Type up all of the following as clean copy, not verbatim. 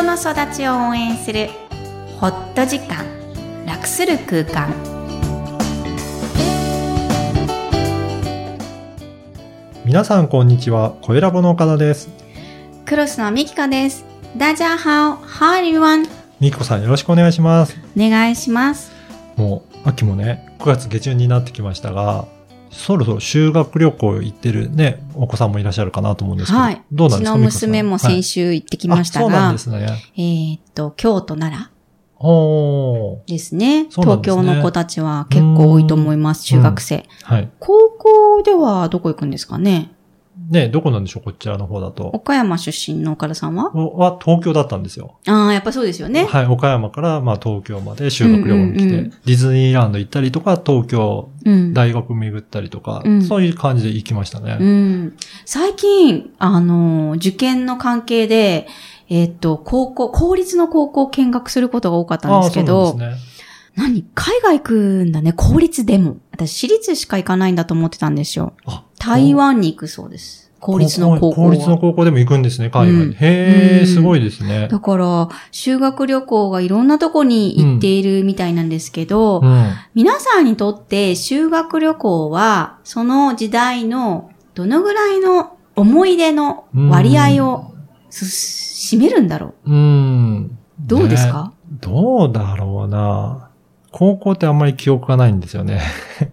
人の育ちを応援するホット時間、楽する空間。皆さんこんにちは、声ラボの岡田です。クロスのミキコです。ダジャハオ、ハーリーワン。ミキコさん、よろしくお願いします。お願いします。もう秋もね、9月下旬になってきましたが、そろそろ修学旅行行ってるね、お子さんもいらっしゃるかなと思うんですけど、はい、どうなんですか？うちの娘も先週行ってきましたが、はい、そうなんですね。京都、奈良ですね。東京の子たちは結構多いと思います、中学生、はい。高校ではどこ行くんですかね？ね、どこなんでしょう、こちらの方だと。岡山出身の岡田さんは東京だったんですよ。ああ、やっぱそうですよね。はい、岡山から、まあ、東京まで修学旅行に来て、ディズニーランド行ったりとか、東京、大学巡ったりとか、そういう感じで行きましたね。最近、受験の関係で、公立の高校を見学することが多かったんですけど、そうなんですね。海外行くんだね、公立でも。私、私立しか行かないんだと思ってたんですよ。台湾に行くそうです。公立の高校。公立の高校でも行くんですね、海外。へー、すごいですね。だから、修学旅行がいろんなとこに行っているみたいなんですけど、皆さんにとって修学旅行は、その時代のどのぐらいの思い出の割合を占めるんだろう。どうですか？どうだろうな。高校ってあんまり記憶がないんですよね。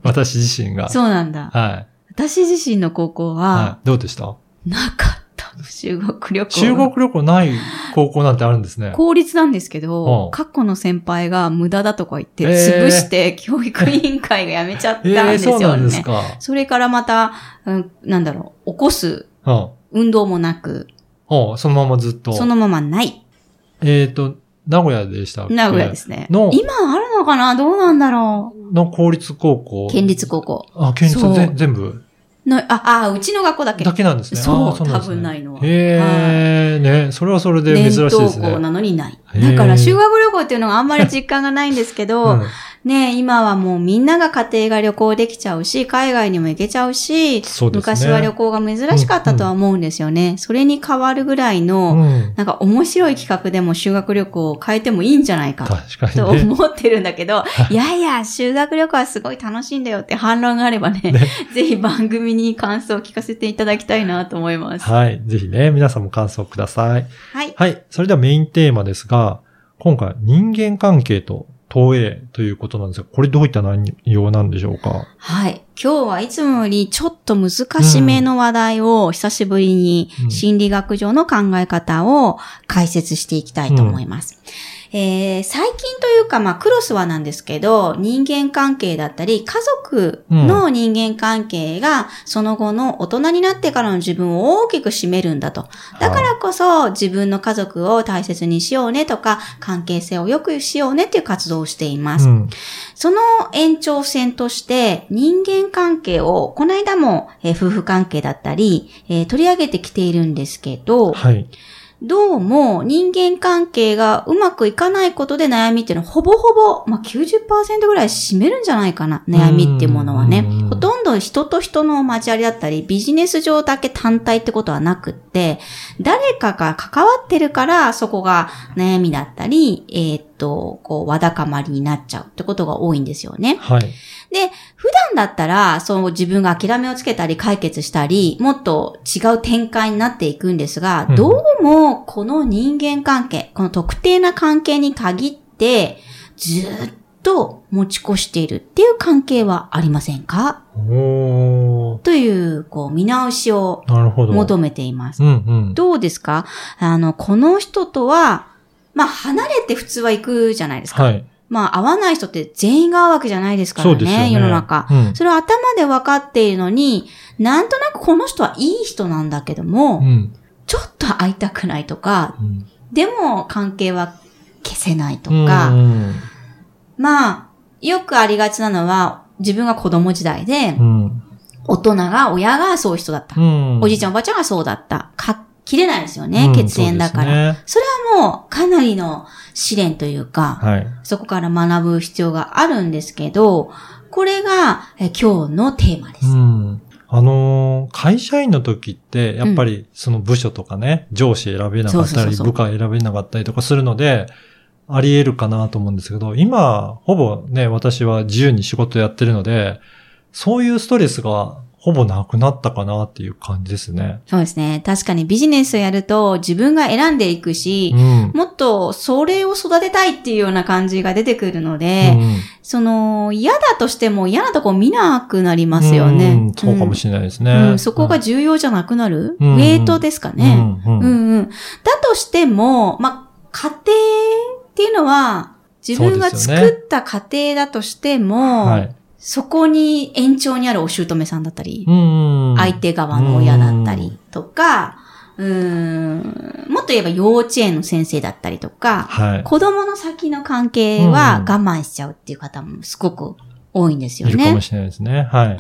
私自身が。そうなんだ。はい。私自身の高校は、はい、どうでした？なかった。修学旅行。修学旅行ない高校なんてあるんですね。公立なんですけど、過去の先輩が無駄だとか言って、潰して教育委員会が辞めちゃったんですよね。そうなんですか。それからまた、起こす運動もなく、そのままずっと。そのままない。名古屋でしたっけ？名古屋ですね。の今あるのかな、どうなんだろう。の公立高校。県立高校。あ、県立全部。うちの学校だけ。だけなんですね。そう、多分ないのは。へえ、ね、それはそれで珍しいですね。全校なのにない。だから修学旅行っていうのがあんまり実感がないんですけど、ね、今はもうみんなが家庭が旅行できちゃうし、海外にも行けちゃうし、そうですね、昔は旅行が珍しかったとは思うんですよね。それに変わるぐらいの、面白い企画でも修学旅行を変えてもいいんじゃないかと思ってるんだけど、いやいや、修学旅行はすごい楽しいんだよって反論があればね、ぜひ番組に感想を聞かせていただきたいなと思います。はい。ぜひね、皆さんも感想ください。はい。はい。それではメインテーマですが、今回人間関係と投影ということなんですが、これどういった内容なんでしょうか？はい。今日はいつもよりちょっと難しめの話題を久しぶりに心理学上の考え方を解説していきたいと思います。最近というか、クロスはなんですけど、人間関係だったり、家族の人間関係が、その後の大人になってからの自分を大きく占めるんだと。だからこそ、自分の家族を大切にしようねとか、関係性を良くしようねっていう活動をしています。その延長線として、人間関係を、この間も、夫婦関係だったり、取り上げてきているんですけど、はい。どうも人間関係がうまくいかないことで悩みっていうのはほぼほぼ、90% ぐらい占めるんじゃないかな。悩みっていうものはね。ほとんど人と人の交わりだったり、ビジネス上だけ単体ってことはなくって、誰かが関わってるからそこが悩みだったり、わだかまりになっちゃうってことが多いんですよね。はい。で、普段だったら、自分が諦めをつけたり解決したり、もっと違う展開になっていくんですが、どうもこの人間関係、この特定な関係に限って、ずっと持ち越しているっていう関係はありませんか？という、見直しを求めています。どうですか？この人とは、離れて普通は行くじゃないですか。はい。会わない人って全員が合うわけじゃないですからね、世の中。それは頭で分かっているのに、なんとなくこの人はいい人なんだけども、ちょっと会いたくないとか、でも関係は消せないとか、よくありがちなのは、自分が子供時代で、大人が、親がそういう人だった。おじいちゃんおばあちゃんがそうだった。切れないですよね、血縁だから。それはもうかなりの試練というか、はい、そこから学ぶ必要があるんですけど、これが今日のテーマです。会社員の時って、やっぱりその部署とかね、うん、上司選べなかったり、部下選べなかったりとかするので、あり得るかなと思うんですけど、今、ほぼね、私は自由に仕事やってるので、そういうストレスがほぼなくなったかなっていう感じですね。そうですね。確かにビジネスをやると自分が選んでいくし、うん、もっとそれを育てたいっていうような感じが出てくるので、うん、その嫌だとしても嫌なとこ見なくなりますよね。うん、そうかもしれないですね、うんうん。そこが重要じゃなくなる、うん、ウェイトですかね、うんうんうんうん。だとしても、まあ、家庭っていうのは自分が作った家庭だとしても、そこに延長にあるお姑さんだったり、相手側の親だったりとか、もっと言えば幼稚園の先生だったりとか、はい、子供の先の関係は我慢しちゃうっていう方もすごく多いんですよね。いるかもしれないですね。はい。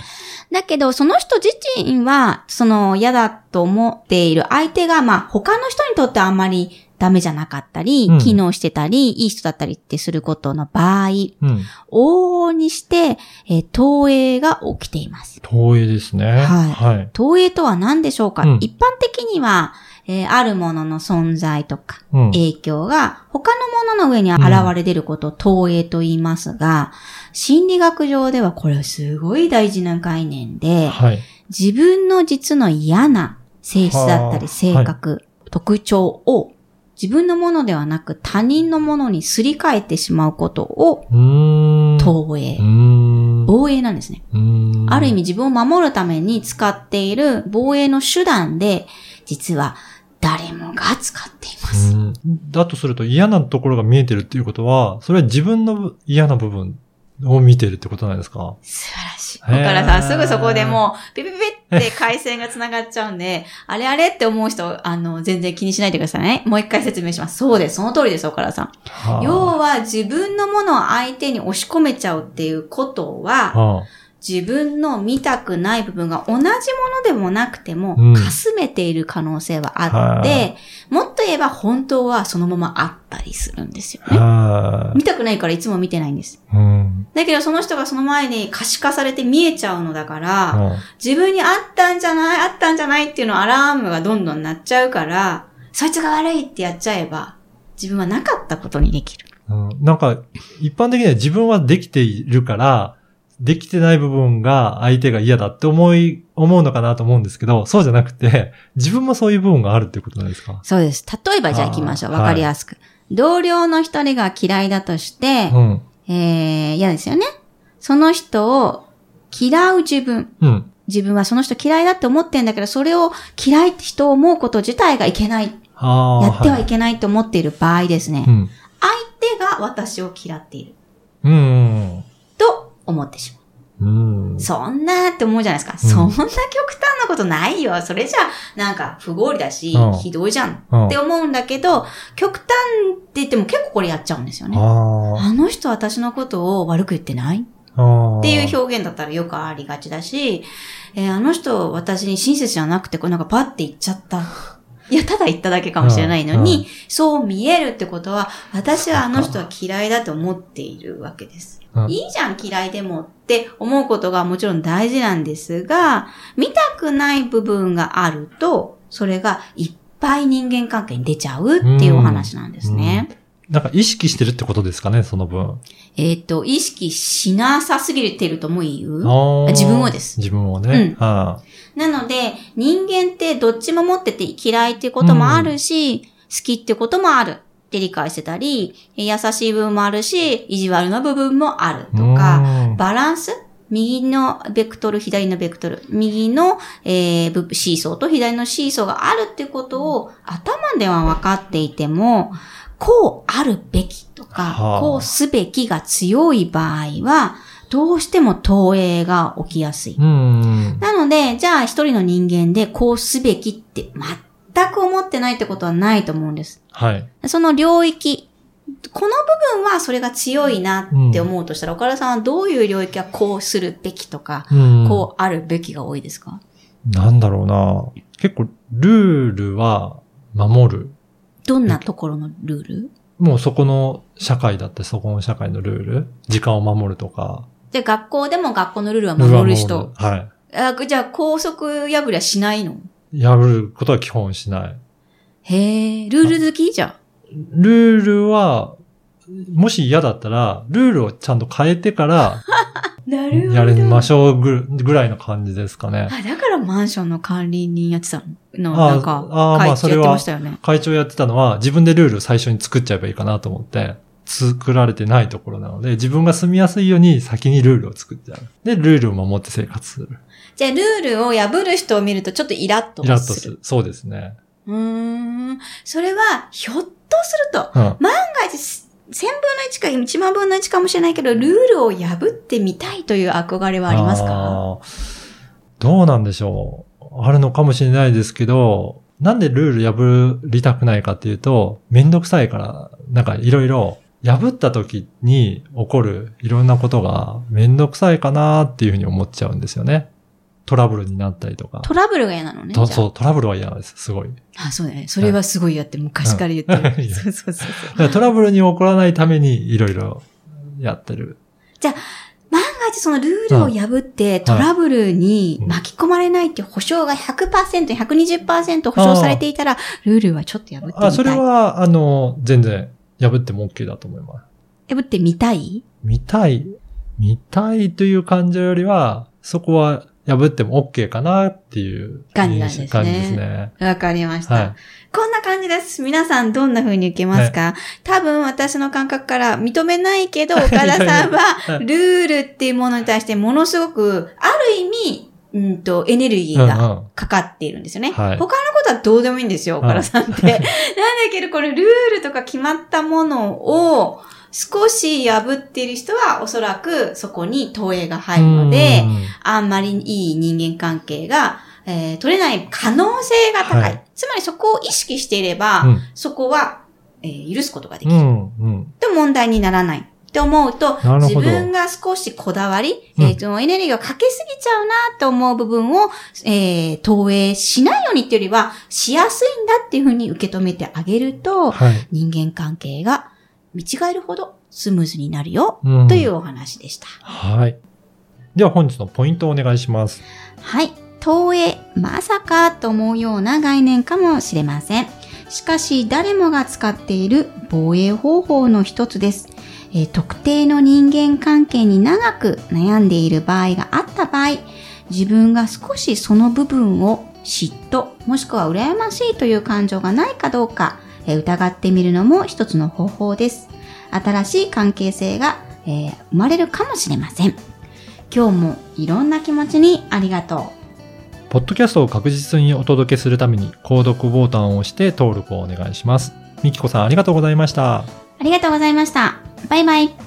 だけど、その人自身は、その嫌だと思っている相手が、まあ他の人にとってはあんまりダメじゃなかったり、機能してたり、いい人だったりってすることの場合、往々にして、投影が起きています。投影ですね。はい。はい、投影とは何でしょうか、うん、一般的には、あるものの存在とか、影響が他のものの上に現れ出ることを投影と言いますが、心理学上ではこれはすごい大事な概念で、はい、自分の実の嫌な性質だったり性格、はい、特徴を自分のものではなく他人のものにすり替えてしまうことを投影、防衛なんですね。ある意味自分を守るために使っている防衛の手段で実は誰もが使っています。だとすると嫌なところが見えてるっていうことは、それは自分の嫌な部分を見てるってことなんですか？素晴らしい。だからさ、すぐそこでもう、ピピピって回線が繋がっちゃうんで、あれあれって思う人、全然気にしないでくださいね。もう一回説明します。そうです。その通りです、岡田さん。要は、自分のものを相手に押し込めちゃうっていうことは、自分の見たくない部分が同じものでもなくても、かすめている可能性はあって、うん、もっと言えば本当はそのままあったりするんですよね。見たくないからいつも見てないんです。うん、だけどその人がその前に可視化されて見えちゃうのだから、自分にあったんじゃない、あったんじゃないっていうのアラームがどんどん鳴っちゃうから、そいつが悪いってやっちゃえば、自分はなかったことにできる。うん、なんか、一般的には自分はできているから、できてない部分が相手が嫌だって思うのかなと思うんですけど、そうじゃなくて、自分もそういう部分があるっていうことなんですか？そうです。例えばじゃあ行きましょう。わかりやすく。はい、同僚の一人が嫌いだとして、嫌ですよね。その人を嫌う自分。うん、自分はその人嫌いだって思ってんだけど、それを嫌いって人を思うこと自体がいけない。やってはいけないと思っている場合ですね。はい、相手が私を嫌っている。思ってしまう。そんなって思うじゃないですか。そんな極端なことないよ。それじゃなんか不合理だし、ひどいじゃんって思うんだけど、極端って言っても結構これやっちゃうんですよね。あの人私のことを悪く言ってないっていう表現だったらよくありがちだし、あの人私に親切じゃなくて、なんかパッて言っちゃった。いや、ただ言っただけかもしれないのに、そう見えるってことは、私はあの人は嫌いだと思っているわけです。いいじゃん、嫌いでもって思うことがもちろん大事なんですが、見たくない部分があると、それがいっぱい人間関係に出ちゃうっていうお話なんですね。なんか意識してるってことですかね、その分。意識しなさすぎてるとも言う。自分をです。自分をね。なので、人間ってどっちも持ってて嫌いっていうこともあるし、好きっていうこともあるって理解してたり、優しい部分もあるし、意地悪な部分もあるとか、バランス？右のベクトル、左のベクトル、右の、シーソーと左のシーソーがあるっていうことを頭では分かっていても、こうあるべきとか、こうすべきが強い場合は、どうしても投影が起きやすい。なので、じゃあ一人の人間でこうすべきって全く思ってないってことはないと思うんです。はい。その領域、この部分はそれが強いなって思うとしたら、岡田さんはどういう領域はこうするべきとか、こうあるべきが多いですか？なんだろうな。結構ルールは守る。どんなところのルール？もうそこの社会だって、そこの社会のルール、時間を守るとか。で、学校でも学校のルールは守る人。はい。じゃあ、校則破りはしないの？破ることは基本しない。へえ、ルール好きじゃん。ルールは、もし嫌だったら、ルールをちゃんと変えてから、なるほど。やりましょうぐらいの感じですかね。あ、だからマンションの管理人やってたの、なんか、会長やってましたよね。会長やってたのは、自分でルールを最初に作っちゃえばいいかなと思って、作られてないところなので、自分が住みやすいように先にルールを作っちゃう。で、ルールを守って生活する。じゃあ、ルールを破る人を見るとちょっとイラッとする。イラッとする。そうですね。それは、ひょっとすると、万が一、1,000分の1か1万分の1かもしれないけど、ルールを破ってみたいという憧れはありますか？どうなんでしょう。あるのかもしれないですけど、なんでルール破りたくないかっていうと、めんどくさいから、なんかいろいろ破った時に起こるいろんなことがめんどくさいかなっていうふうに思っちゃうんですよね。トラブルになったりとか。トラブルが嫌なのね。そう、トラブルは嫌です。すごい。あ、そうだね。それはすごい嫌って昔から言ってる。そうそうそう。トラブルに起こらないためにいろいろやってる。じゃあ、万が一そのルールを破ってトラブルに巻き込まれないって保証が 100%、120% 保証されていたら、ルールはちょっと破ってみたい。あ、それは、全然破っても OK だと思います。破ってみたい？見たいという感情よりは、そこは、破っても OK かなっていう感じですね。わかりました、はい。こんな感じです。皆さんどんな風に受けますか？はい、多分私の感覚から認めないけど、岡田さんはルールっていうものに対してものすごく、ある意味、エネルギーがかかっているんですよね。うんうん、他のことはどうでもいいんですよ、岡田さんって。なんだけど、これルールとか決まったものを、少し破っている人はおそらくそこに投影が入るので、あんまりいい人間関係が、取れない可能性が高い。はい、つまりそこを意識していれば、そこは、許すことができる、と問題にならないと思うと、自分が少しこだわり、エネルギーをかけすぎちゃうなと思う部分を、投影しないようにっていうよりはしやすいんだっていうふうに受け止めてあげると、はい、人間関係が見違えるほどスムーズになるよ、というお話でした。はい。では本日のポイントをお願いします。はい。投影、まさかと思うような概念かもしれません。しかし誰もが使っている防衛方法の一つです。特定の人間関係に長く悩んでいる場合があった場合、自分が少しその部分を嫉妬、もしくは羨ましいという感情がないかどうか、疑ってみるのも一つの方法です。新しい関係性が、生まれるかもしれません。今日もいろんな気持ちにありがとう。ポッドキャストを確実にお届けするために購読ボタンを押して登録をお願いします。みきこさんありがとうございました。ありがとうございました。バイバイ。